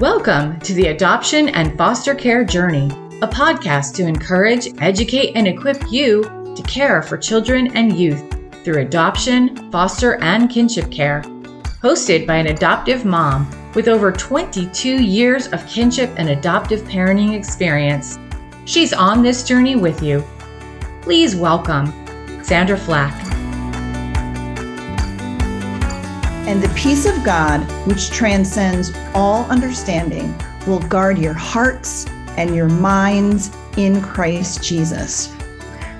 Welcome to the Adoption and Foster Care Journey, a podcast to encourage, educate, and equip you to care for children and youth through adoption, foster, and kinship care. Hosted by an adoptive mom with over 22 years of kinship and adoptive parenting experience. She's on this journey with you. Please welcome Sandra Flack. And the peace of God, which transcends all understanding, will guard your hearts and your minds in Christ Jesus.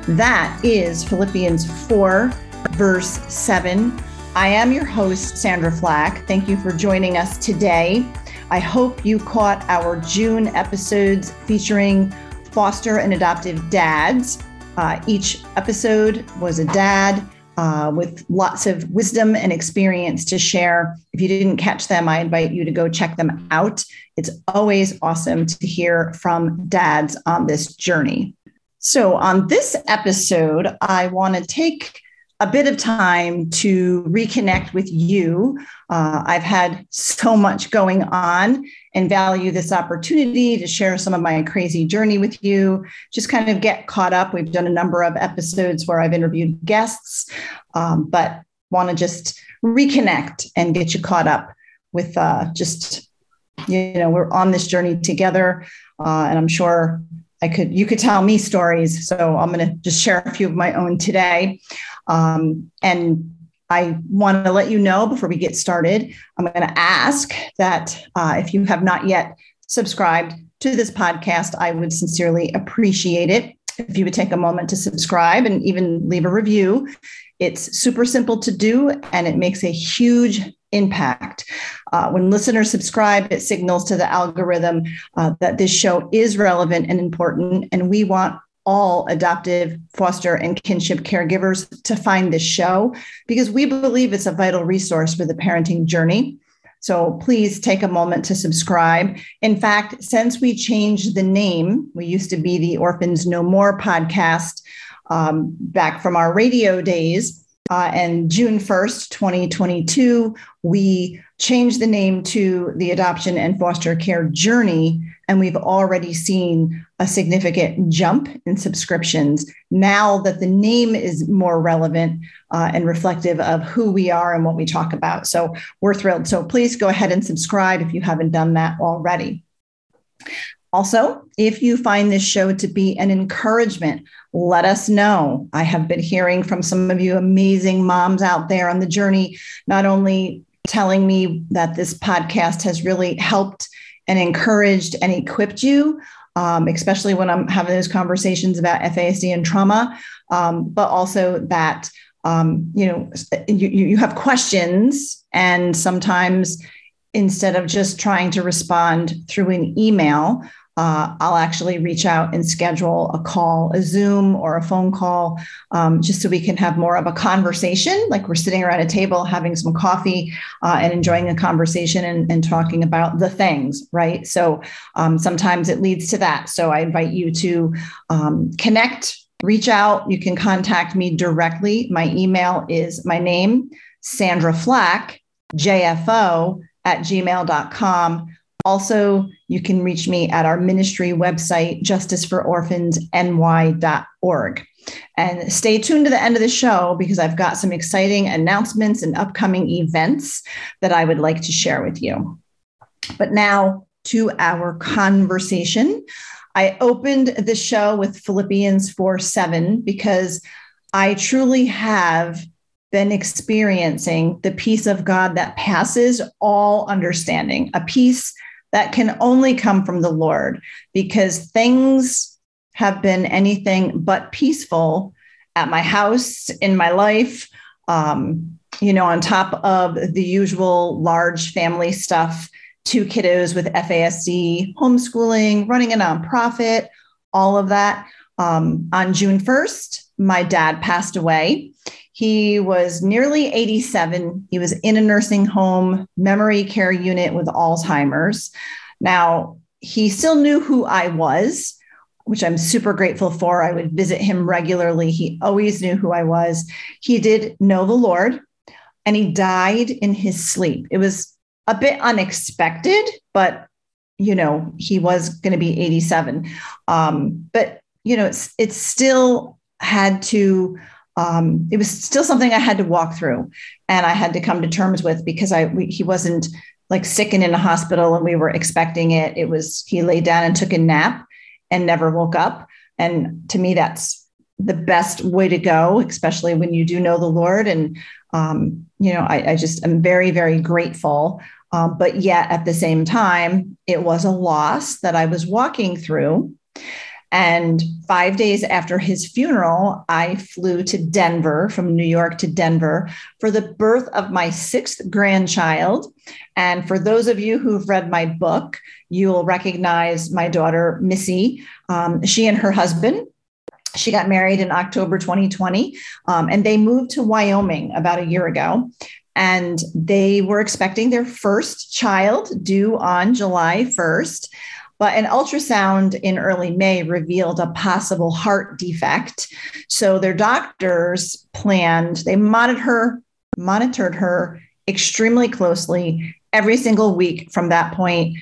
That is Philippians 4, verse 7. I am your host, Sandra Flack. Thank you for joining us today. I hope you caught our June episodes featuring foster and adoptive dads. Each episode was a dad with lots of wisdom and experience to share. If you didn't catch them, I invite you to go check them out. It's always awesome to hear from dads on this journey. So on this episode, I want to take a bit of time to reconnect with you. I've had so much going on and value this opportunity to share some of my crazy journey with you, just kind of get caught up. We've done a number of episodes where I've interviewed guests, but want to just reconnect and get you caught up with we're on this journey together, and I'm sure you could tell me stories. So I'm going to just share a few of my own today. And I want to let you know before we get started, I'm going to ask that if you have not yet subscribed to this podcast, I would sincerely appreciate it if you would take a moment to subscribe and even leave a review. It's super simple to do, and it makes a huge impact. When listeners subscribe, it signals to the algorithm that this show is relevant and important, and we want all adoptive, foster, and kinship caregivers to find this show because we believe it's a vital resource for the parenting journey. So please take a moment to subscribe. In fact, since we changed the name, we used to be the Orphans No More podcast back from our radio days. And June 1st, 2022, we changed the name to the Adoption and Foster Care Journey, and we've already seen a significant jump in subscriptions now that the name is more relevant and reflective of who we are and what we talk about. So we're thrilled. So please go ahead and subscribe if you haven't done that already. Also, if you find this show to be an encouragement, let us know. I have been hearing from some of you amazing moms out there on the journey, not only telling me that this podcast has really helped and encouraged and equipped you, especially when I'm having those conversations about FASD and trauma, but also that you have questions, and sometimes instead of just trying to respond through an email, I'll actually reach out and schedule a call, a Zoom or a phone call, just so we can have more of a conversation, like we're sitting around a table having some coffee and enjoying a conversation and talking about the things, right? So sometimes it leads to that. So I invite you to connect, reach out. You can contact me directly. My email is my name, Sandra Flack, jfo@gmail.com. Also, you can reach me at our ministry website, justicefororsonsny.org. And stay tuned to the end of the show because I've got some exciting announcements and upcoming events that I would like to share with you. But now to our conversation. I opened the show with Philippians 4:7 because I truly have been experiencing the peace of God that passes all understanding, a peace that can only come from the Lord, because things have been anything but peaceful at my house, in my life, on top of the usual large family stuff, 2 kiddos with FASD, homeschooling, running a nonprofit, all of that. On June 1st, my dad passed away. He was nearly 87. He was in a nursing home memory care unit with Alzheimer's. Now, he still knew who I was, which I'm super grateful for. I would visit him regularly. He always knew who I was. He did know the Lord, and he died in his sleep. It was a bit unexpected, but you know, he was going to be 87. But, you know, it's still had to, it was still something I had to walk through and I had to come to terms with, because he wasn't like sick and in a hospital and we were expecting it. It was, he laid down and took a nap and never woke up. And to me, that's the best way to go, especially when you do know the Lord. And, you know, I just am very, very grateful. But yet at the same time, it was a loss that I was walking through. And 5 days after his funeral, I flew to Denver, from New York to Denver, for the birth of my 6th grandchild. And for those of you who've read my book, you'll recognize my daughter, Missy. She and her husband, she got married in October 2020, and they moved to Wyoming about a year ago. And they were expecting their first child, due on July 1st. But an ultrasound in early May revealed a possible heart defect. So their doctors planned, they monitored her extremely closely every single week from that point.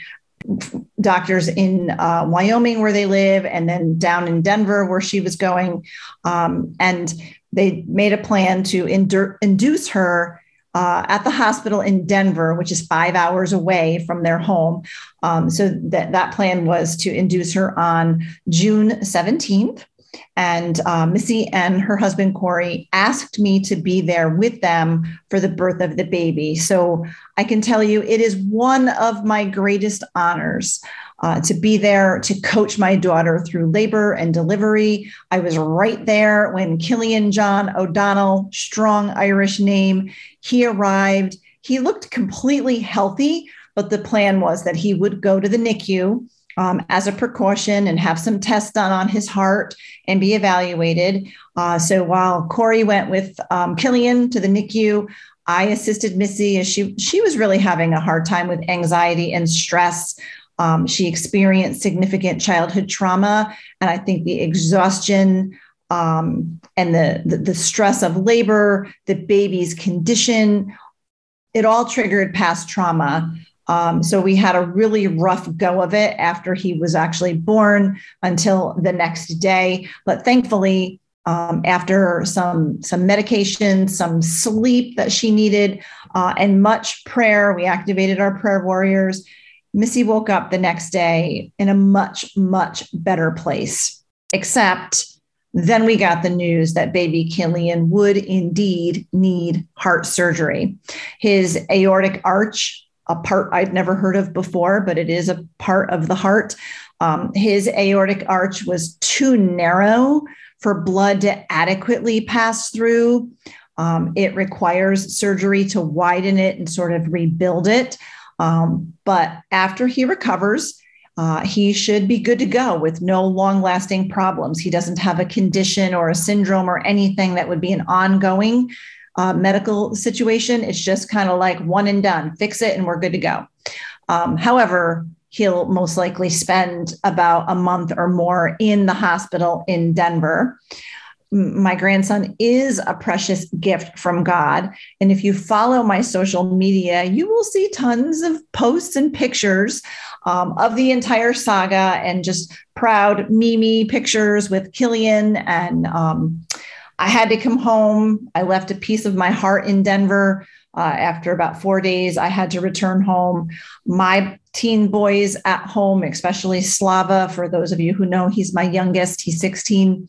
Doctors in Wyoming, where they live, and then down in Denver, where she was going. And they made a plan to induce her at the hospital in Denver, which is 5 hours away from their home. So that plan was to induce her on June 17th. And Missy and her husband, Corey, asked me to be there with them for the birth of the baby. So I can tell you, it is one of my greatest honors to be there to coach my daughter through labor and delivery. I was right there when Killian John O'Donnell, strong Irish name, he arrived. He looked completely healthy, but the plan was that he would go to the NICU as a precaution and have some tests done on his heart and be evaluated. So while Corey went with Killian to the NICU, I assisted Missy as she was really having a hard time with anxiety and stress. She experienced significant childhood trauma, and I think the exhaustion and the stress of labor, the baby's condition, it all triggered past trauma. So we had a really rough go of it after he was actually born until the next day. But thankfully, after some medication, some sleep that she needed, and much prayer, we activated our prayer warriors. Missy woke up the next day in a much, much better place, except then we got the news that baby Killian would indeed need heart surgery. His aortic arch, a part I'd never heard of before, but it is a part of the heart. His aortic arch was too narrow for blood to adequately pass through. It requires surgery to widen it and sort of rebuild it. But after he recovers, he should be good to go with no long-lasting problems. He doesn't have a condition or a syndrome or anything that would be an ongoing medical situation. It's just kind of like one and done, fix it and we're good to go. However, he'll most likely spend about a month or more in the hospital in Denver. My grandson is a precious gift from God. And if you follow my social media, you will see tons of posts and pictures of the entire saga, and just proud Mimi pictures with Killian. And I had to come home. I left a piece of my heart in Denver. After about 4 days, I had to return home. My teen boys at home, especially Slava, for those of you who know, he's my youngest, he's 16.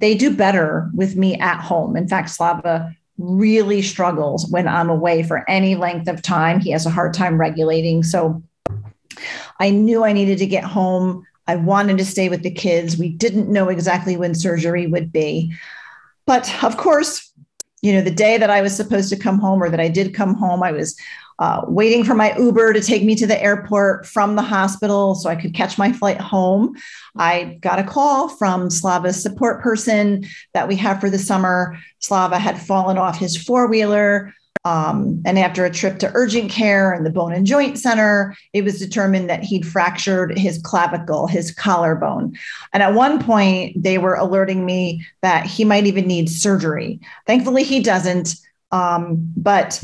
They do better with me at home. In fact, Slava really struggles when I'm away for any length of time. He has a hard time regulating. So I knew I needed to get home. I wanted to stay with the kids. We didn't know exactly when surgery would be. But of course, you know, the day that I was supposed to come home, or that I did come home, I was waiting for my Uber to take me to the airport from the hospital so I could catch my flight home. I got a call from Slava's support person that we have for the summer. Slava had fallen off his four-wheeler. And after a trip to urgent care and the Bone and Joint Center, it was determined that he'd fractured his clavicle, his collarbone. And at one point, they were alerting me that he might even need surgery. Thankfully, he doesn't. But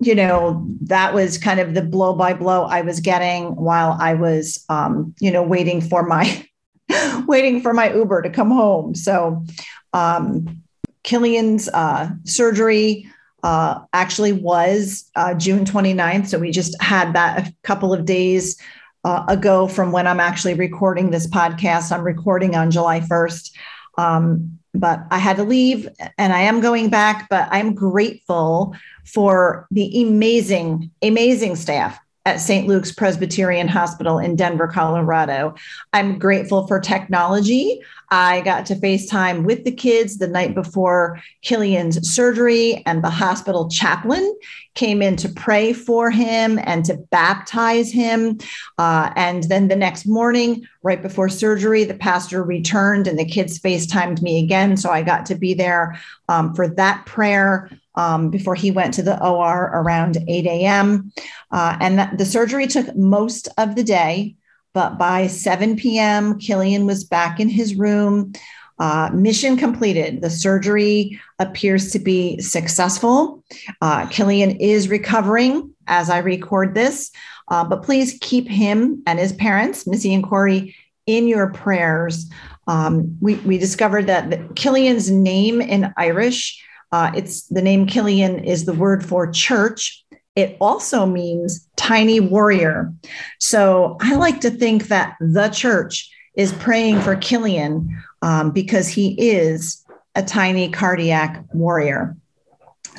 you know, that was kind of the blow by blow I was getting while I was, you know, waiting for my Uber to come home. So Killian's surgery actually was June 29th. So we just had that a couple of days ago from when I'm actually recording this podcast. I'm recording on July 1st. But I had to leave and I am going back, but I'm grateful for the amazing, amazing staff at St. Luke's Presbyterian Hospital in Denver, Colorado. I'm grateful for technology. I got to FaceTime with the kids the night before Killian's surgery, and the hospital chaplain came in to pray for him and to baptize him. And then the next morning, right before surgery, the pastor returned and the kids FaceTimed me again. So I got to be there for that prayer before he went to the OR around 8 a.m. And the surgery took most of the day, but by 7 p.m., Killian was back in his room. Mission completed. The surgery appears to be successful. Killian is recovering as I record this, but please keep him and his parents, Missy and Corey, in your prayers. We discovered that Killian's name in Irish, it's the name Killian is the word for church. It also means tiny warrior. So I like to think that the church is praying for Killian because he is a tiny cardiac warrior.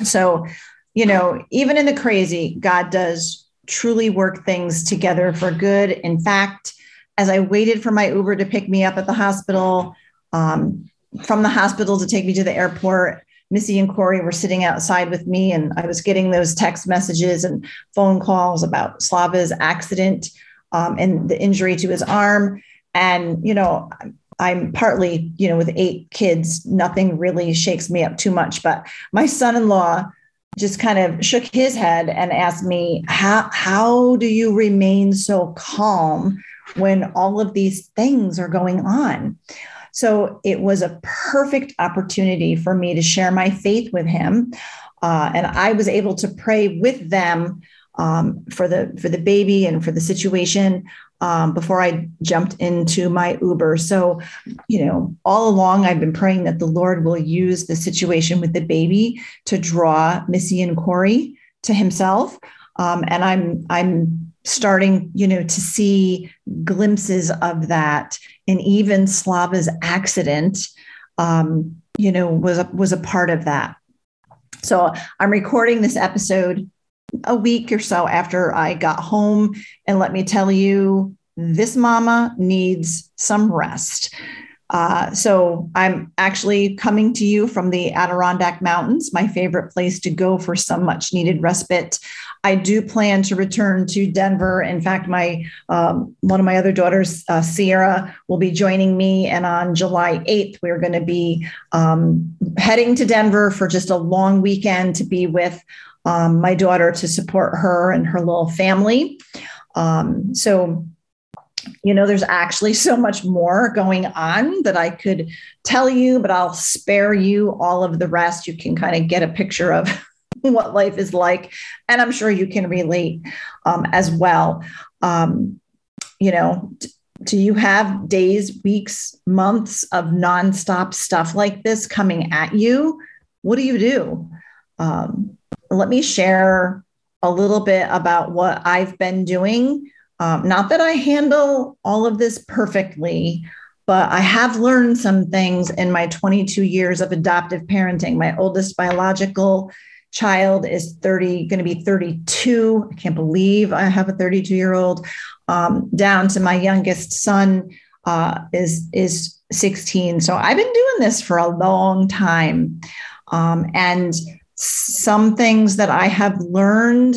So, you know, even in the crazy, God does truly work things together for good. In fact, as I waited for my Uber to pick me up at the hospital, from the hospital to take me to the airport, Missy and Corey were sitting outside with me, and I was getting those text messages and phone calls about Slava's accident and the injury to his arm. And, you know, I'm partly, you know, with 8 kids, nothing really shakes me up too much. But my son-in-law just kind of shook his head and asked me, how do you remain so calm when all of these things are going on? So it was a perfect opportunity for me to share my faith with him. And I was able to pray with them for the baby and for the situation before I jumped into my Uber. So, you know, all along I've been praying that the Lord will use the situation with the baby to draw Missy and Corey to himself. And I'm starting, you know, to see glimpses of that. And even Slava's accident, you know, was a part of that. So I'm recording this episode a week or so after I got home. And let me tell you, this mama needs some rest. So I'm actually coming to you from the Adirondack Mountains, my favorite place to go for some much needed respite. I do plan to return to Denver. In fact, my one of my other daughters, Sierra, will be joining me. And on July 8th, we're going to be heading to Denver for just a long weekend to be with my daughter to support her and her little family. So, you know, there's actually so much more going on that I could tell you, but I'll spare you all of the rest. You can kind of get a picture of what life is like. And I'm sure you can relate as well. You know, do you have days, weeks, months of nonstop stuff like this coming at you? What do you do? Let me share a little bit about what I've been doing. Not that I handle all of this perfectly, but I have learned some things in my 22 years of adoptive parenting. My oldest biological child is going to be 32. I can't believe I have a 32-year-old. Down to my youngest son is 16. So I've been doing this for a long time. And some things that I have learned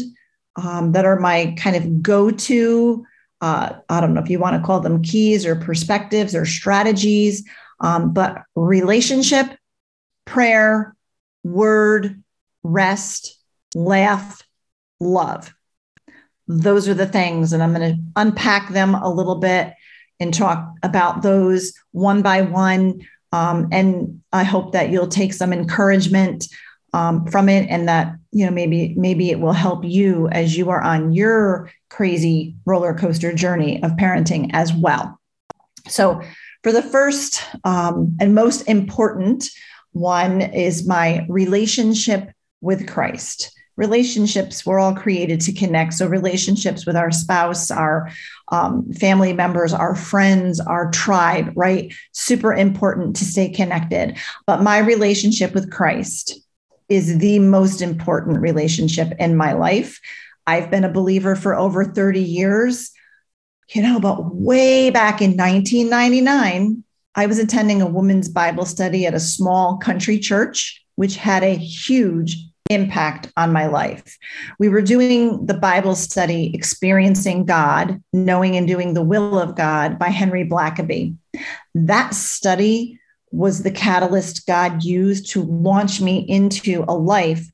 that are my kind of go-to, I don't know if you want to call them keys or perspectives or strategies, but relationship, prayer, word, rest, laugh, love. Those are the things, and I'm going to unpack them a little bit and talk about those one by one. And I hope that you'll take some encouragement from it, and that, you know, maybe it will help you as you are on your crazy roller coaster journey of parenting as well. So for the first and most important one is my relationship with Christ. Relationships, we're all created to connect. So relationships with our spouse, our family members, our friends, our tribe, right? Super important to stay connected. But my relationship with Christ is the most important relationship in my life. I've been a believer for over 30 years, you know, but way back in 1999, I was attending a women's Bible study at a small country church, which had a huge impact on my life. We were doing the Bible study, Experiencing God, Knowing and Doing the Will of God by Henry Blackaby. That study was the catalyst God used to launch me into a life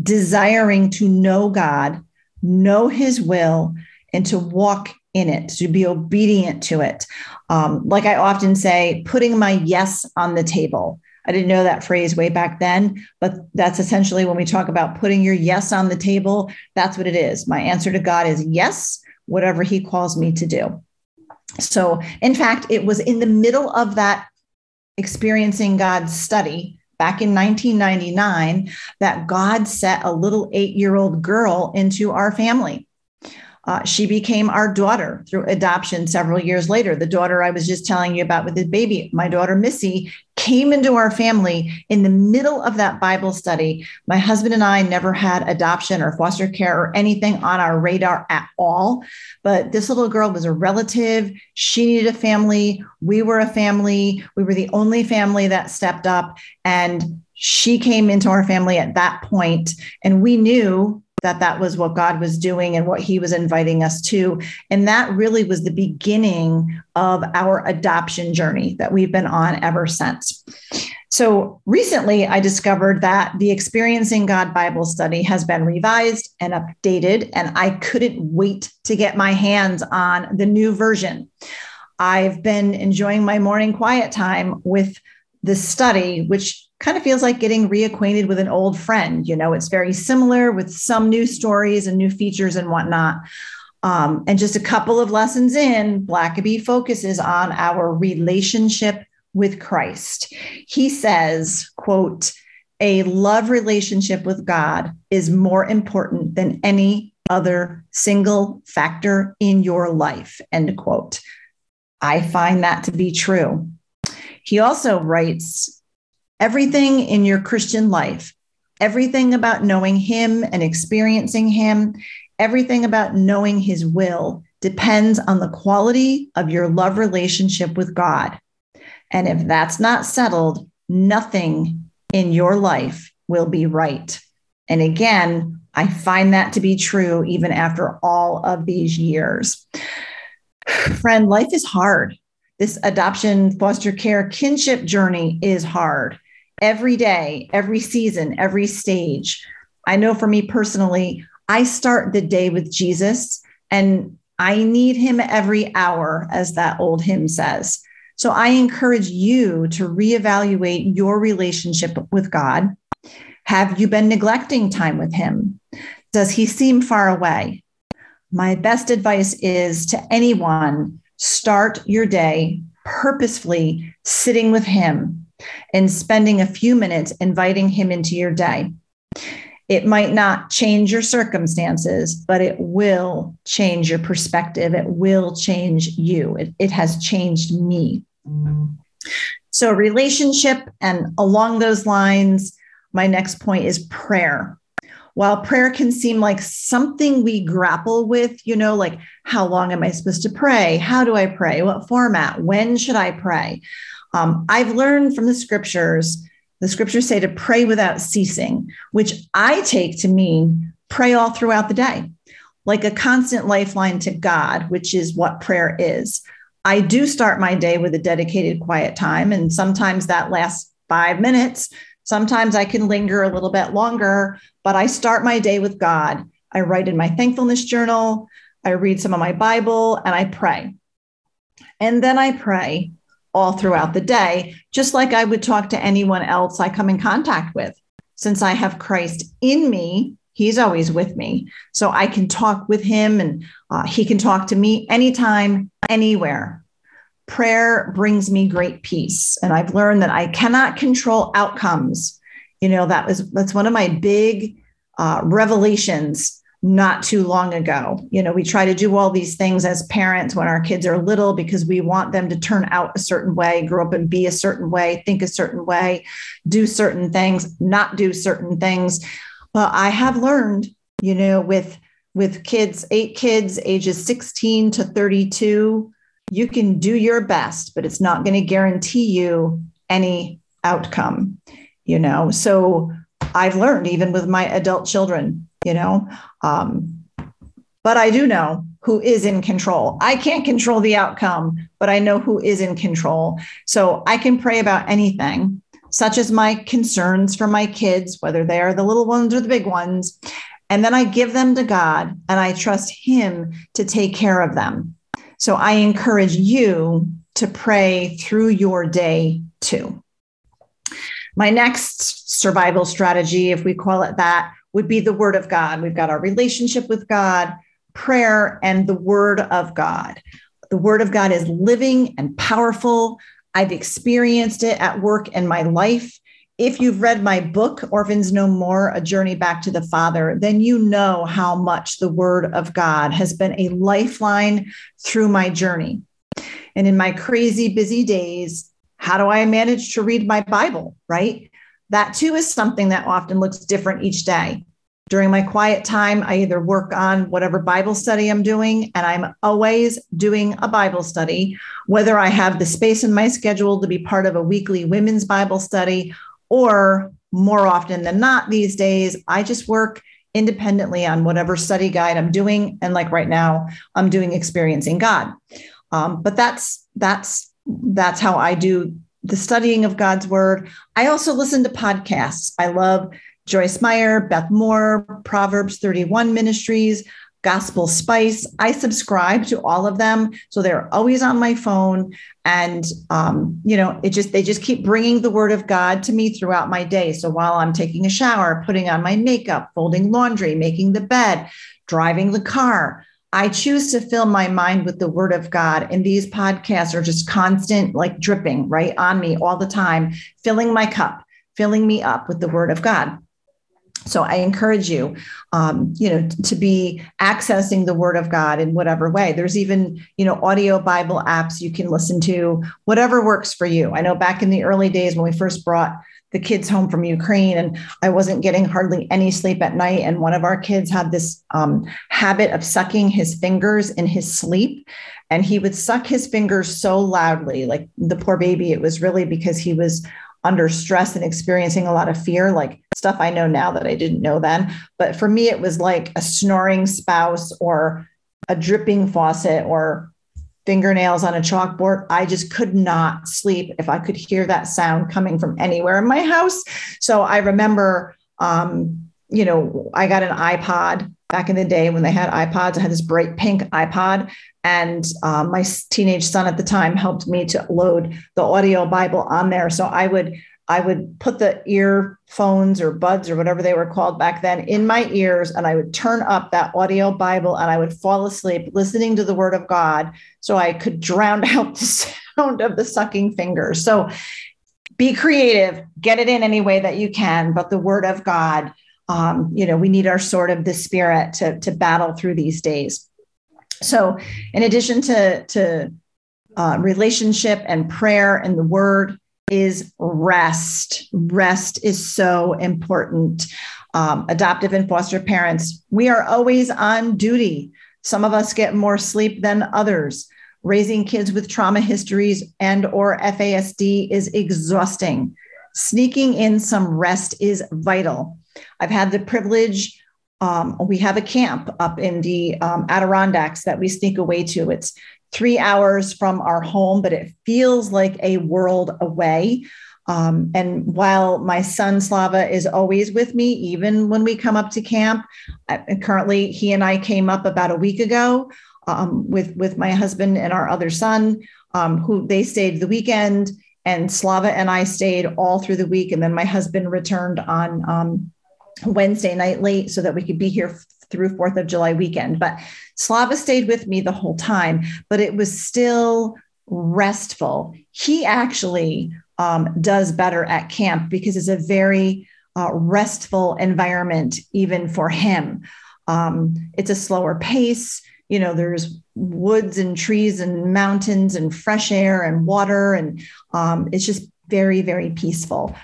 desiring to know God, know his will, and to walk in it, to be obedient to it. Like I often say, putting my yes on the table. I didn't know that phrase way back then, but that's essentially when we talk about putting your yes on the table, that's what it is. My answer to God is yes, whatever he calls me to do. So in fact, it was in the middle of that Experiencing God study back in 1999 that God set a little 8-year-old girl into our family. She became our daughter through adoption several years later. The daughter I was just telling you about with the baby, my daughter Missy, came into our family in the middle of that Bible study. My husband and I never had adoption or foster care or anything on our radar at all. But this little girl was a relative. She needed a family. We were a family. We were the only family that stepped up. And she came into our family at that point. And we knew that that was what God was doing and what he was inviting us to. And that really was the beginning of our adoption journey that we've been on ever since. So recently I discovered that the Experiencing God Bible study has been revised and updated, and I couldn't wait to get my hands on the new version. I've been enjoying my morning quiet time with this study, which kind of feels like getting reacquainted with an old friend. You know, it's very similar with some new stories and new features and whatnot. And just a couple of lessons in, Blackaby focuses on our relationship with Christ. He says, quote, "A love relationship with God is more important than any other single factor in your life," end quote. I find that to be true. He also writes, "Everything in your Christian life, everything about knowing him and experiencing him, everything about knowing his will depends on the quality of your love relationship with God. And if that's not settled, nothing in your life will be right." And again, I find that to be true even after all of these years. Friend, life is hard. This adoption, foster care, kinship journey is hard. Every day, every season, every stage. I know for me personally, I start the day with Jesus and I need him every hour, as that old hymn says. So I encourage you to reevaluate your relationship with God. Have you been neglecting time with him? Does he seem far away? My best advice is to anyone, start your day purposefully sitting with him and spending a few minutes inviting him into your day. It might not change your circumstances, but it will change your perspective. It will change you. It has changed me. So relationship, and along those lines, my next point is prayer. While prayer can seem like something we grapple with, you know, like how long am I supposed to pray? How do I pray? What format? When should I pray? I've learned from the scriptures say to pray without ceasing, which I take to mean pray all throughout the day, like a constant lifeline to God, which is what prayer is. I do start my day with a dedicated quiet time, and sometimes that lasts 5 minutes. Sometimes I can linger a little bit longer, but I start my day with God. I write in my thankfulness journal, I read some of my Bible, and I pray. And then I pray all throughout the day, just like I would talk to anyone else I come in contact with. since I have Christ in me, he's always with me. So I can talk with him and he can talk to me anytime, anywhere. Prayer brings me great peace. And I've learned that I cannot control outcomes. You know, that's one of my big revelations not too long ago. You know, we try to do all these things as parents when our kids are little because we want them to turn out a certain way, grow up and be a certain way, think a certain way, do certain things, not do certain things. Well, I have learned, you know, with kids, 8 kids, ages 16 to 32, you can do your best, but it's not going to guarantee you any outcome, you know. So I've learned even with my adult children, you know, but I do know who is in control. I can't control the outcome, but I know who is in control. So I can pray about anything, such as my concerns for my kids, whether they are the little ones or the big ones. And then I give them to God and I trust him to take care of them. So I encourage you to pray through your day too. My next survival strategy, if we call it that, would be the Word of God. We've got our relationship with God, prayer, and the Word of God. The Word of God is living and powerful. I've experienced it at work in my life. If you've read my book, Orphans No More, A Journey Back to the Father, then you know how much the Word of God has been a lifeline through my journey. And in my crazy, busy days, how do I manage to read my Bible, right? That too is something that often looks different each day. During my quiet time, I either work on whatever Bible study I'm doing, and I'm always doing a Bible study, whether I have the space in my schedule to be part of a weekly women's Bible study, or more often than not these days, I just work independently on whatever study guide I'm doing. And like right now, I'm doing Experiencing God. But that's how I do the studying of God's Word. I also listen to podcasts. I love Joyce Meyer, Beth Moore, Proverbs 31 Ministries, Gospel Spice. I subscribe to all of them. So they're always on my phone. And, you know, they just keep bringing the Word of God to me throughout my day. So while I'm taking a shower, putting on my makeup, folding laundry, making the bed, driving the car, I choose to fill my mind with the Word of God. And these podcasts are just constant, like dripping right on me all the time, filling my cup, filling me up with the Word of God. So I encourage you, you know, to be accessing the Word of God in whatever way. There's even, you know, audio Bible apps you can listen to, whatever works for you. I know back in the early days when we first brought the kids home from Ukraine and I wasn't getting hardly any sleep at night. And one of our kids had this habit of sucking his fingers in his sleep. And he would suck his fingers so loudly, like the poor baby, it was really because he was under stress and experiencing a lot of fear, like stuff I know now that I didn't know then. But for me, it was like a snoring spouse or a dripping faucet or fingernails on a chalkboard. I just could not sleep if I could hear that sound coming from anywhere in my house. So I remember, you know, I got an iPod back in the day when they had iPods. I had this bright pink iPod. And my teenage son at the time helped me to load the audio Bible on there. So I would put the earphones or buds or whatever they were called back then in my ears, and I would turn up that audio Bible and I would fall asleep listening to the Word of God so I could drown out the sound of the sucking finger. So be creative, get it in any way that you can, but the Word of God, you know, we need our sword of the Spirit to battle through these days. So in addition to relationship and prayer and the Word is rest. Rest is so important. Adoptive and foster parents, we are always on duty. Some of us get more sleep than others. Raising kids with trauma histories and or FASD is exhausting. Sneaking in some rest is vital. I've had the privilege. We have a camp up in the Adirondacks that we sneak away to. It's 3 hours from our home, but it feels like a world away. And while my son Slava is always with me, even when we come up to camp, currently he and I came up about a week ago with my husband and our other son, who they stayed the weekend. And Slava and I stayed all through the week. And then my husband returned on Wednesday night late so that we could be here through 4th of July weekend. But Slava stayed with me the whole time, but it was still restful. He actually does better at camp because it's a very restful environment, even for him. It's a slower pace. You know, there's woods and trees and mountains and fresh air and water. And it's just very, very peaceful.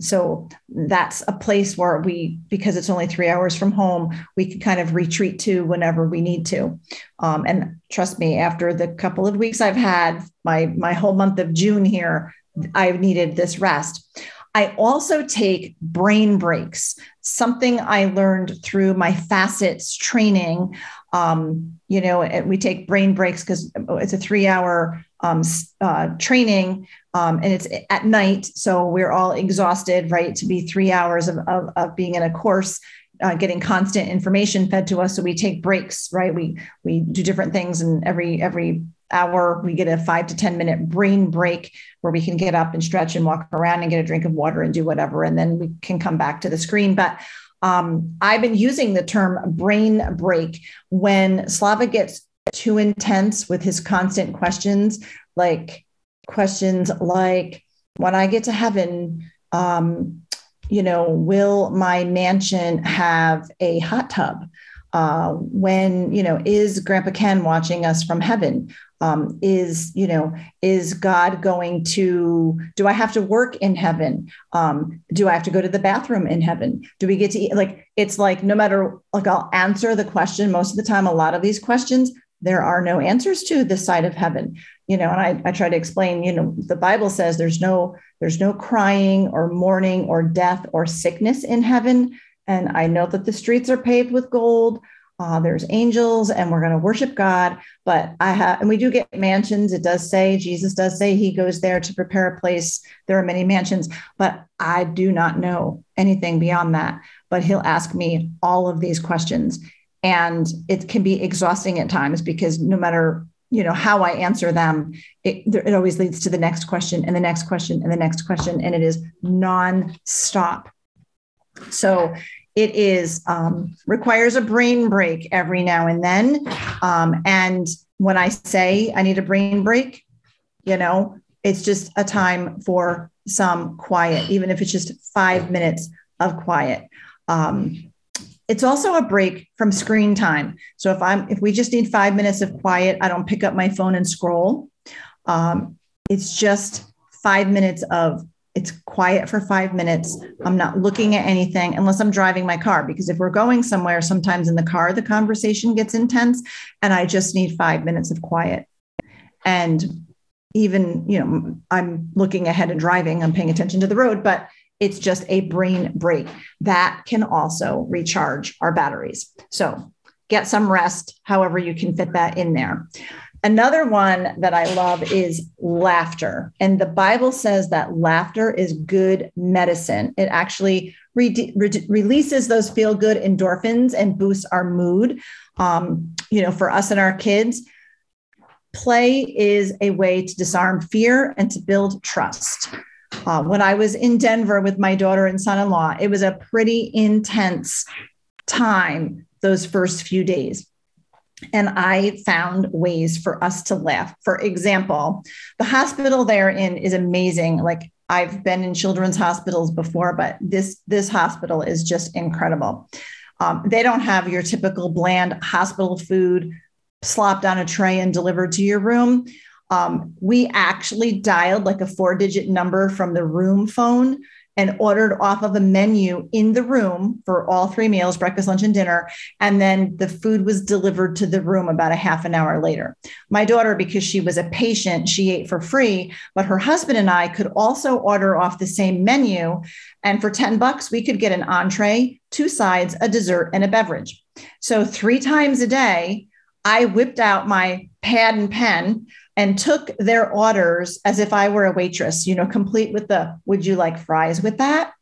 So that's a place where we, because it's only 3 hours from home, we can kind of retreat to whenever we need to. And trust me, after the couple of weeks I've had, my whole month of June here, I've needed this rest. I also take brain breaks, something I learned through my FACETS training. You know, we take brain breaks because it's a 3-hour training, and it's at night. So we're all exhausted, right? To be 3 hours of being in a course, getting constant information fed to us. So we take breaks, right? We do different things, and every hour we get a 5 to 10 minute brain break where we can get up and stretch and walk around and get a drink of water and do whatever. And then we can come back to the screen. But I've been using the term brain break when Slava gets too intense with his constant questions like when I get to heaven, will my mansion have a hot tub? Is Grandpa Ken watching us from heaven? Is God going to, do I have to work in heaven? Do I have to go to the bathroom in heaven? Do we get to eat? I'll answer the question. Most of the time, a lot of these questions, there are no answers to this side of heaven, and I try to explain, the Bible says there's no crying or mourning or death or sickness in heaven. And I know that the streets are paved with gold. There's angels, and we're going to worship God. But we do get mansions. It does say, Jesus does say he goes there to prepare a place. There are many mansions, but I do not know anything beyond that. But he'll ask me all of these questions, and it can be exhausting at times because no matter how I answer them, it always leads to the next question and the next question and the next question, and it is nonstop. So it is requires a brain break every now and then. And when I say I need a brain break, it's just a time for some quiet, even if it's just 5 minutes of quiet. It's also a break from screen time. So if we just need 5 minutes of quiet, I don't pick up my phone and scroll. It's just 5 minutes of it's quiet for 5 minutes. I'm not looking at anything unless I'm driving my car, because if we're going somewhere, sometimes in the car, the conversation gets intense, and I just need 5 minutes of quiet. And even, I'm looking ahead and driving, I'm paying attention to the road, but it's just a brain break that can also recharge our batteries. So get some rest, however you can fit that in there. Another one that I love is laughter. And the Bible says that laughter is good medicine. It actually releases those feel-good endorphins and boosts our mood. For us and our kids, play is a way to disarm fear and to build trust. When I was in Denver with my daughter and son-in-law, it was a pretty intense time those first few days. And I found ways for us to laugh. For example, the hospital they're in is amazing. Like, I've been in children's hospitals before, but this hospital is just incredible. They don't have your typical bland hospital food slopped on a tray and delivered to your room. We actually dialed like a 4-digit number from the room phone and ordered off of a menu in the room for all three meals, breakfast, lunch, and dinner. And then the food was delivered to the room about a half an hour later. My daughter, because she was a patient, she ate for free, but her husband and I could also order off the same menu. And for $10, we could get an entree, 2 sides, a dessert, and a beverage. So 3 times a day, I whipped out my pad and pen and took their orders as if I were a waitress, complete with the, would you like fries with that?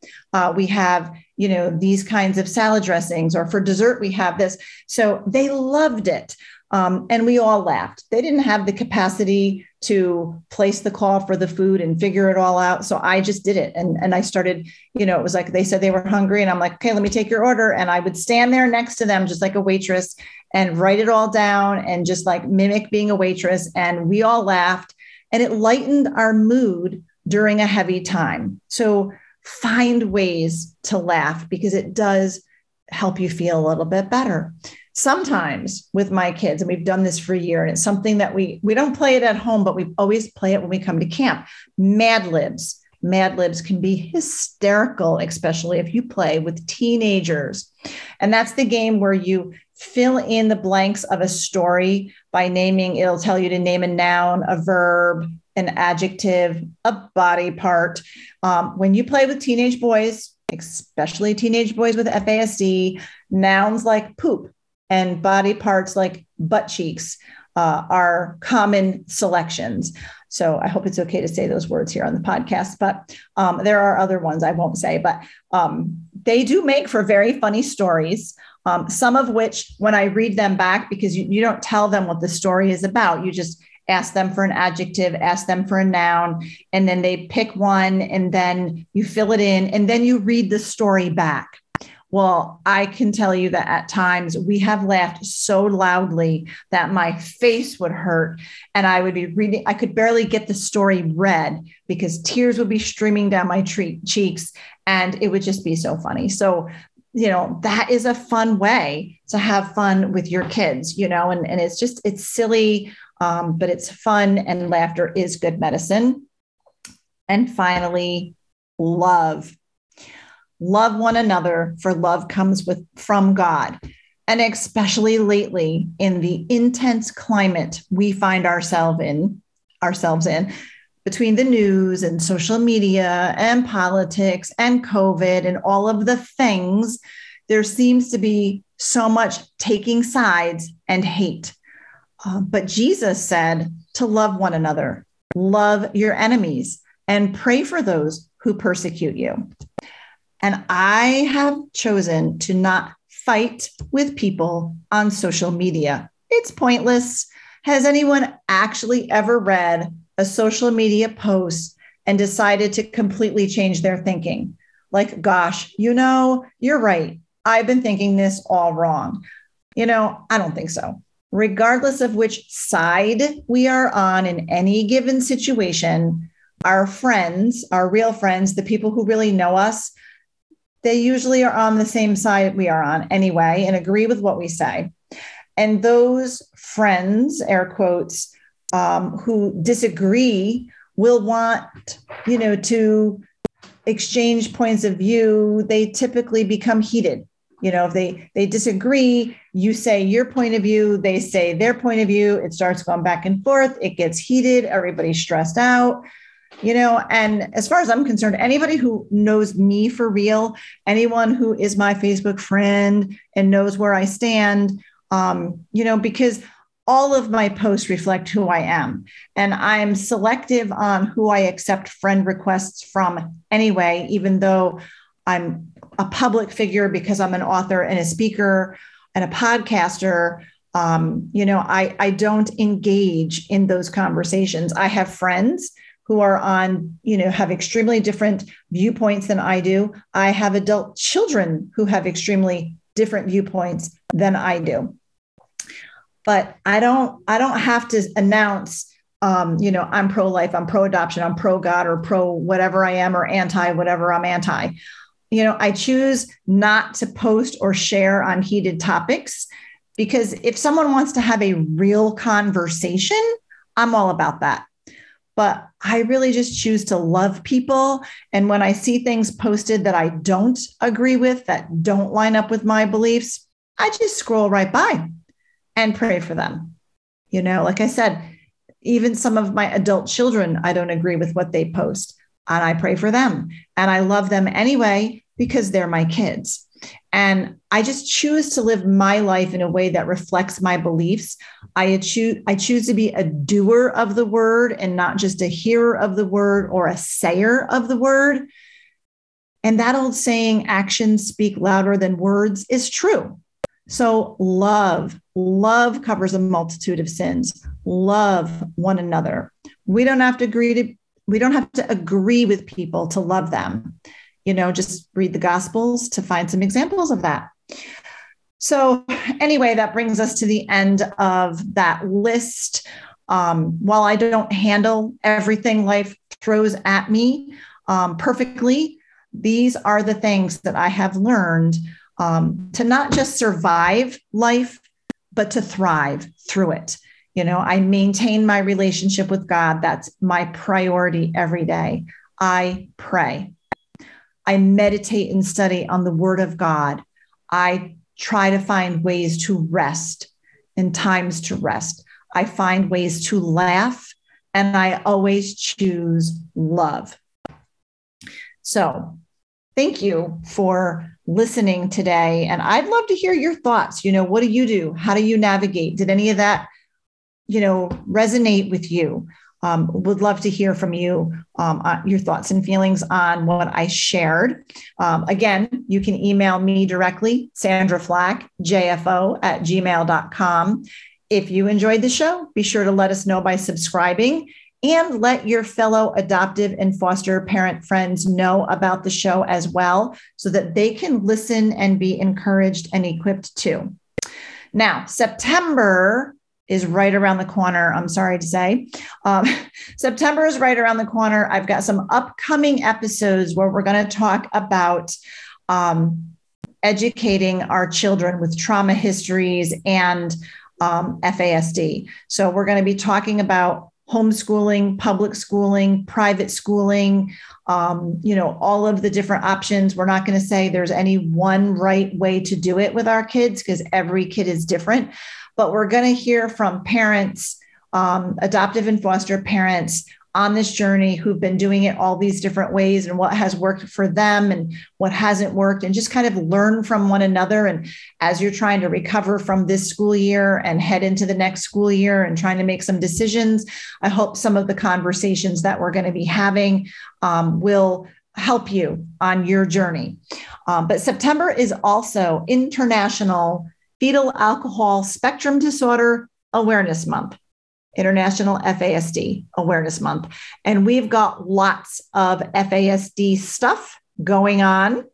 We have, these kinds of salad dressings, or for dessert, we have this. So they loved it. And we all laughed. They didn't have the capacity to place the call for the food and figure it all out. So I just did it. And I started, you know, it was like, they said they were hungry and I'm like, okay, let me take your order. And I would stand there next to them, just like a waitress, and write it all down and just like mimic being a waitress. And we all laughed, and it lightened our mood during a heavy time. So find ways to laugh, because it does help you feel a little bit better. Sometimes with my kids, and we've done this for a year, and it's something that we don't play it at home, but we always play it when we come to camp. Mad Libs. Mad Libs can be hysterical, especially if you play with teenagers. And that's the game where you fill in the blanks of a story by naming, it'll tell you to name a noun, a verb, an adjective, a body part. When you play with teenage boys, especially teenage boys with FASD, nouns like poop and body parts like butt cheeks are common selections. So I hope it's okay to say those words here on the podcast, but there are other ones I won't say, but they do make for very funny stories. Some of which, when I read them back, because you don't tell them what the story is about, you just ask them for an adjective, ask them for a noun, and then they pick one, and then you fill it in, and then you read the story back. Well, I can tell you that at times we have laughed so loudly that my face would hurt, and I would be reading. I could barely get the story read because tears would be streaming down my cheeks, and it would just be so funny. So, you know, that is a fun way to have fun with your kids, you know, and it's just, it's silly, but it's fun, and laughter is good medicine. And finally, love. Love one another, for love comes from God. And especially lately, in the intense climate we find ourselves in, between the news and social media and politics and COVID and all of the things, there seems to be so much taking sides and hate. But Jesus said to love one another, love your enemies, and pray for those who persecute you. And I have chosen to not fight with people on social media. It's pointless. Has anyone actually ever read a social media post and decided to completely change their thinking? Like, gosh, you know, you're right. I've been thinking this all wrong. You know, I don't think so. Regardless of which side we are on in any given situation, our friends, our real friends, the people who really know us, they usually are on the same side we are on anyway and agree with what we say. And those friends, air quotes, who disagree will want, you know, to exchange points of view. They typically become heated. You know, if they disagree, you say your point of view, they say their point of view. It starts going back and forth. It gets heated. Everybody's stressed out. You know, and as far as I'm concerned, anybody who knows me for real, anyone who is my Facebook friend and knows where I stand, you know, because all of my posts reflect who I am. And I'm selective on who I accept friend requests from anyway, even though I'm a public figure, because I'm an author and a speaker and a podcaster. You know, I don't engage in those conversations. I have friends who are on, you know, have extremely different viewpoints than I do. I have adult children who have extremely different viewpoints than I do. But I don't have to announce, you know, I'm pro-life, I'm pro-adoption, I'm pro-God, or pro-whatever I am, or anti-whatever I'm anti. You know, I choose not to post or share on heated topics, because if someone wants to have a real conversation, I'm all about that. But I really just choose to love people. And when I see things posted that I don't agree with, that don't line up with my beliefs, I just scroll right by and pray for them. You know, like I said, even some of my adult children, I don't agree with what they post, and I pray for them. And I love them anyway, because they're my kids. And I just choose to live my life in a way that reflects my beliefs. I choose to be a doer of the word and not just a hearer of the word or a sayer of the word. And that old saying, actions speak louder than words, is true. So love covers a multitude of sins. Love one another. We don't have to agree with people to love them. You know, just read the Gospels to find some examples of that. So anyway, that brings us to the end of that list. While I don't handle everything life throws at me perfectly, these are the things that I have learned to not just survive life, but to thrive through it. You know, I maintain my relationship with God. That's my priority every day. I pray. I meditate and study on the Word of God. I try to find ways to rest and times to rest. I find ways to laugh, and I always choose love. So thank you for listening today. And I'd love to hear your thoughts. You know, what do you do? How do you navigate? Did any of that, you know, resonate with you? Would love to hear from you, your thoughts and feelings on what I shared. Again, you can email me directly, Sandra Flack, jfo@gmail.com. If you enjoyed the show, be sure to let us know by subscribing and let your fellow adoptive and foster parent friends know about the show as well, so that they can listen and be encouraged and equipped too. Now, September is right around the corner. I'm sorry to say. September is right around the corner. I've got some upcoming episodes where we're going to talk about educating our children with trauma histories and FASD. So we're going to be talking about homeschooling, public schooling, private schooling, you know, all of the different options. We're not going to say there's any one right way to do it with our kids, because every kid is different. But we're going to hear from parents, adoptive and foster parents on this journey who've been doing it all these different ways, and what has worked for them and what hasn't worked, and just kind of learn from one another. And as you're trying to recover from this school year and head into the next school year and trying to make some decisions, I hope some of the conversations that we're going to be having will help you on your journey. But September is also International Fetal Alcohol Spectrum Disorder Awareness Month. International FASD Awareness Month. And we've got lots of FASD stuff going on.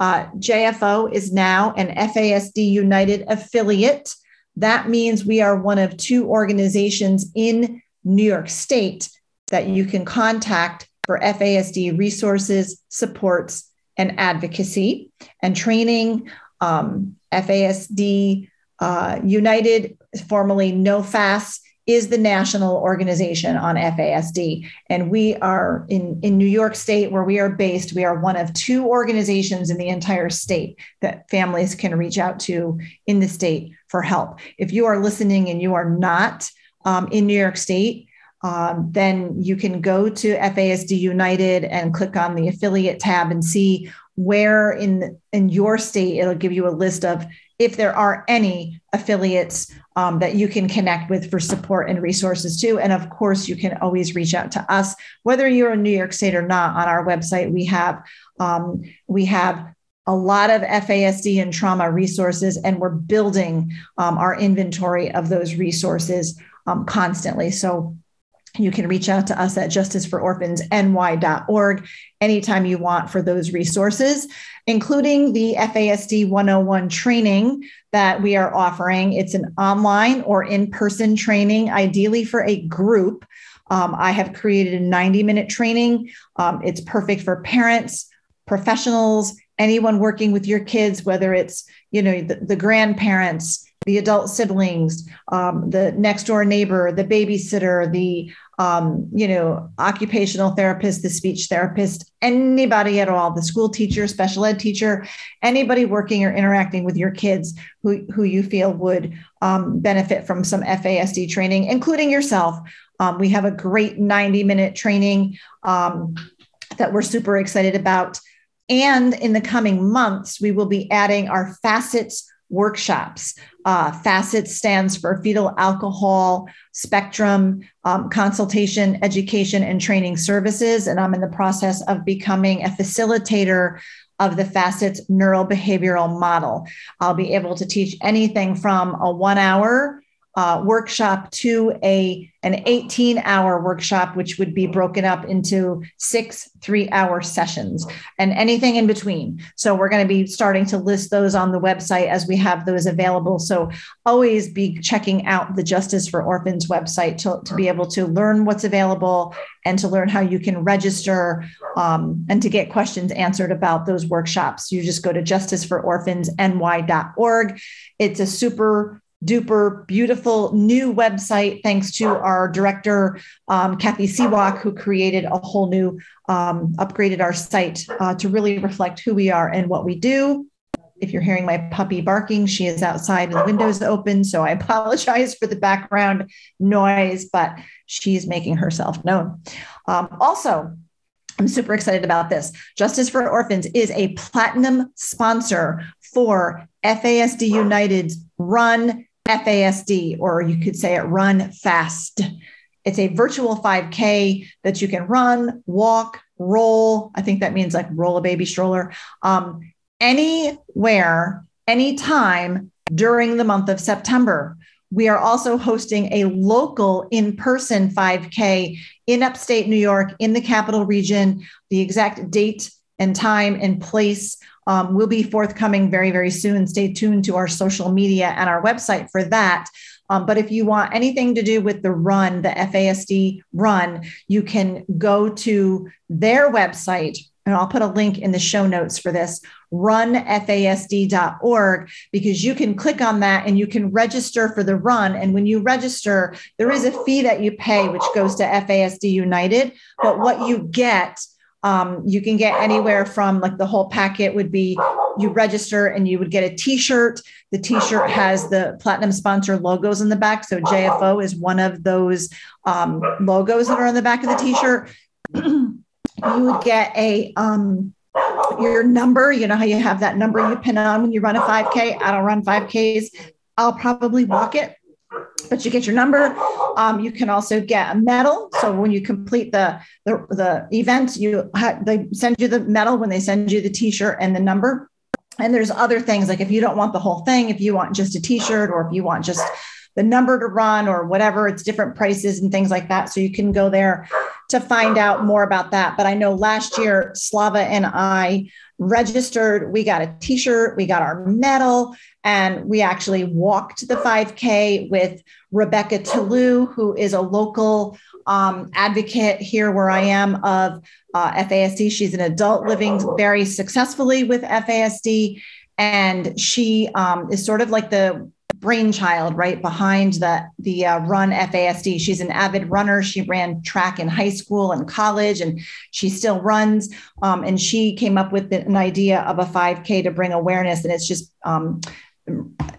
JFO is now an FASD United affiliate. That means we are one of two organizations in New York State that you can contact for FASD resources, supports, and advocacy and training. FASD United, formerly NOFAS, is the national organization on FASD. And we are in New York State, where we are based. We are one of two organizations in the entire state that families can reach out to in the state for help. If you are listening and you are not in New York State, then you can go to FASD United and click on the affiliate tab and see where in your state. It'll give you a list of if there are any affiliates that you can connect with for support and resources too. And of course, you can always reach out to us, whether you're in New York State or not. On our website, we have a lot of FASD and trauma resources, and we're building our inventory of those resources constantly. So you can reach out to us at justicefororphansny.org anytime you want for those resources, including the FASD 101 training that we are offering. It's an online or in-person training, ideally for a group. I have created a 90-minute training. It's perfect for parents, professionals, anyone working with your kids, whether it's, you know, the grandparents, the adult siblings, the next door neighbor, the babysitter, the, you know, occupational therapist, the speech therapist, anybody at all, the school teacher, special ed teacher, anybody working or interacting with your kids who you feel would benefit from some FASD training, including yourself. We have a great 90-minute training that we're super excited about. And in the coming months, we will be adding our FACETS workshops. FACETS stands for Fetal Alcohol Spectrum Consultation, Education, and Training Services. And I'm in the process of becoming a facilitator of the FACETS neurobehavioral model. I'll be able to teach anything from a 1-hour workshop to an 18-hour workshop, which would be broken up into 6 3-hour sessions and anything in between. So we're going to be starting to list those on the website as we have those available. So always be checking out the Justice for Orphans website to be able to learn what's available and to learn how you can register and to get questions answered about those workshops. You just go to justicefororphansny.org. It's a super duper beautiful new website, thanks to our director, Kathy Siwak, who created a whole new, upgraded our site to really reflect who we are and what we do. If you're hearing my puppy barking, she is outside and the window's open, so I apologize for the background noise, but she's making herself known. Also, I'm super excited about this. Justice for Orphans is a platinum sponsor for FASD United's Run FASD, or you could say it Run Fast. It's a virtual 5K that you can run, walk, roll. I think that means like roll a baby stroller. Anywhere, anytime during the month of September. We are also hosting a local in-person 5K in upstate New York, in the Capital Region. The exact date and time and place will be forthcoming very, very soon. Stay tuned to our social media and our website for that. But if you want anything to do with the run, the FASD run, you can go to their website, and I'll put a link in the show notes for this, runfasd.org, because you can click on that and you can register for the run. And when you register, there is a fee that you pay, which goes to FASD United. But what you get, you can get anywhere from, like, the whole packet would be you register and you would get a t-shirt. The t-shirt has the platinum sponsor logos in the back. So JFO is one of those logos that are on the back of the t-shirt. You would get a your number. You know how you have that number you pin on when you run a 5K? I don't run 5Ks. I'll probably walk it, but you get your number. You can also get a medal. So when you complete the event, they send you the medal when they send you the t-shirt and the number. And there's other things, like if you don't want the whole thing, if you want just a t-shirt or if you want just the number to run or whatever, it's different prices and things like that. So you can go there to find out more about that. But I know last year, Slava and I registered, we got a t-shirt, we got our medal, and we actually walked the 5K with Rebecca Tlou, who is a local advocate here where I am of FASD. She's an adult living very successfully with FASD. And she is sort of like the brainchild right behind the Run FASD. She's an avid runner. She ran track in high school and college, and she still runs. And she came up with an idea of a 5K to bring awareness. And it's just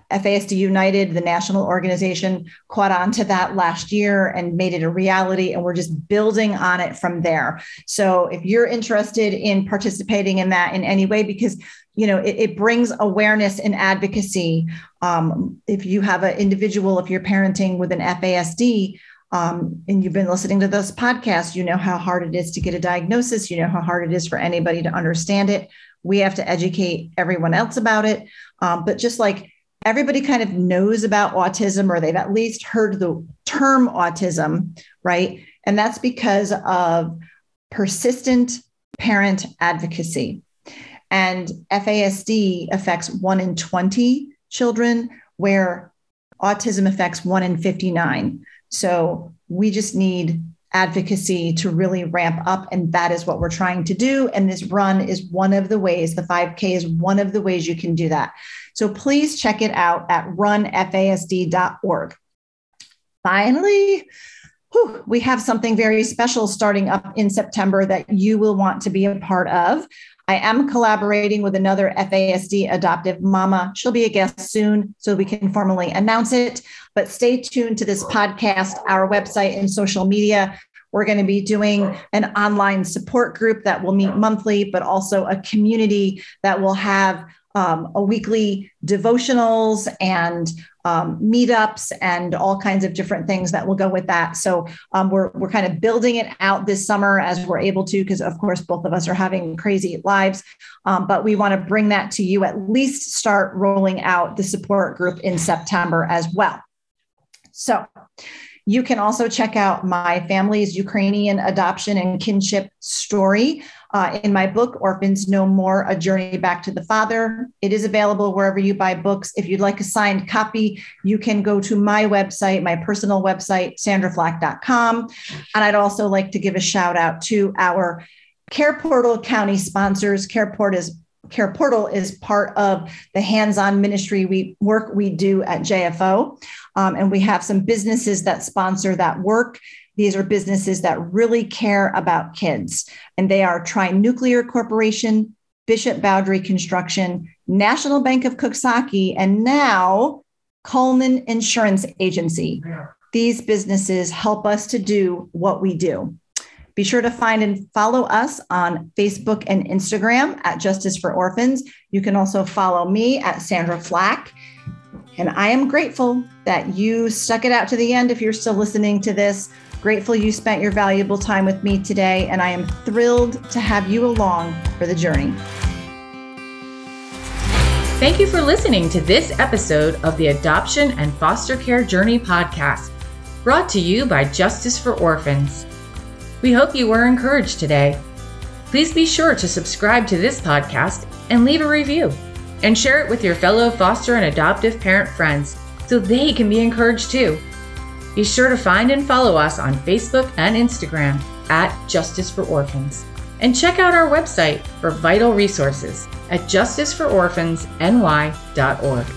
FASD United, the national organization, caught on to that last year and made it a reality. And we're just building on it from there. So if you're interested in participating in that in any way, because, you know, it brings awareness and advocacy. If you have an individual, if you're parenting with an FASD, and you've been listening to this podcast, you know how hard it is to get a diagnosis. You know how hard it is for anybody to understand it. We have to educate everyone else about it. But just like everybody kind of knows about autism, or they've at least heard the term autism, right? And that's because of persistent parent advocacy. And FASD affects 1 in 20 children, where autism affects 1 in 59. So we just need advocacy to really ramp up. And that is what we're trying to do. And this run is one of the ways, the 5K is one of the ways you can do that. So please check it out at runfasd.org. Finally, we have something very special starting up in September that you will want to be a part of. I am collaborating with another FASD adoptive mama. She'll be a guest soon, so we can formally announce it. But stay tuned to this podcast, our website, and social media. We're going to be doing an online support group that will meet monthly, but also a community that will have a weekly devotionals and meetups and all kinds of different things that will go with that. So we're kind of building it out this summer as we're able to, because of course, both of us are having crazy lives, but we want to bring that to you, at least start rolling out the support group in September as well. So you can also check out my family's Ukrainian adoption and kinship story in my book, Orphans No More, A Journey Back to the Father. It is available wherever you buy books. If you'd like a signed copy, you can go to my website, my personal website, sandraflack.com. And I'd also like to give a shout out to our Care Portal County sponsors. Care Portal is part of the hands-on ministry we do at JFO. And we have some businesses that sponsor that work. These are businesses that really care about kids. And they are Tri-Nuclear Corporation, Bishop Boundary Construction, National Bank of Koksaki, and now Coleman Insurance Agency. These businesses help us to do what we do. Be sure to find and follow us on Facebook and Instagram at Justice for Orphans. You can also follow me at Sandra Flack. And I am grateful that you stuck it out to the end if you're still listening to this. Grateful you spent your valuable time with me today, and I am thrilled to have you along for the journey. Thank you for listening to this episode of the Adoption and Foster Care Journey podcast, brought to you by Justice for Orphans. We hope you were encouraged today. Please be sure to subscribe to this podcast and leave a review, and share it with your fellow foster and adoptive parent friends so they can be encouraged too. Be sure to find and follow us on Facebook and Instagram at Justice for Orphans. And check out our website for vital resources at justicefororphansny.org.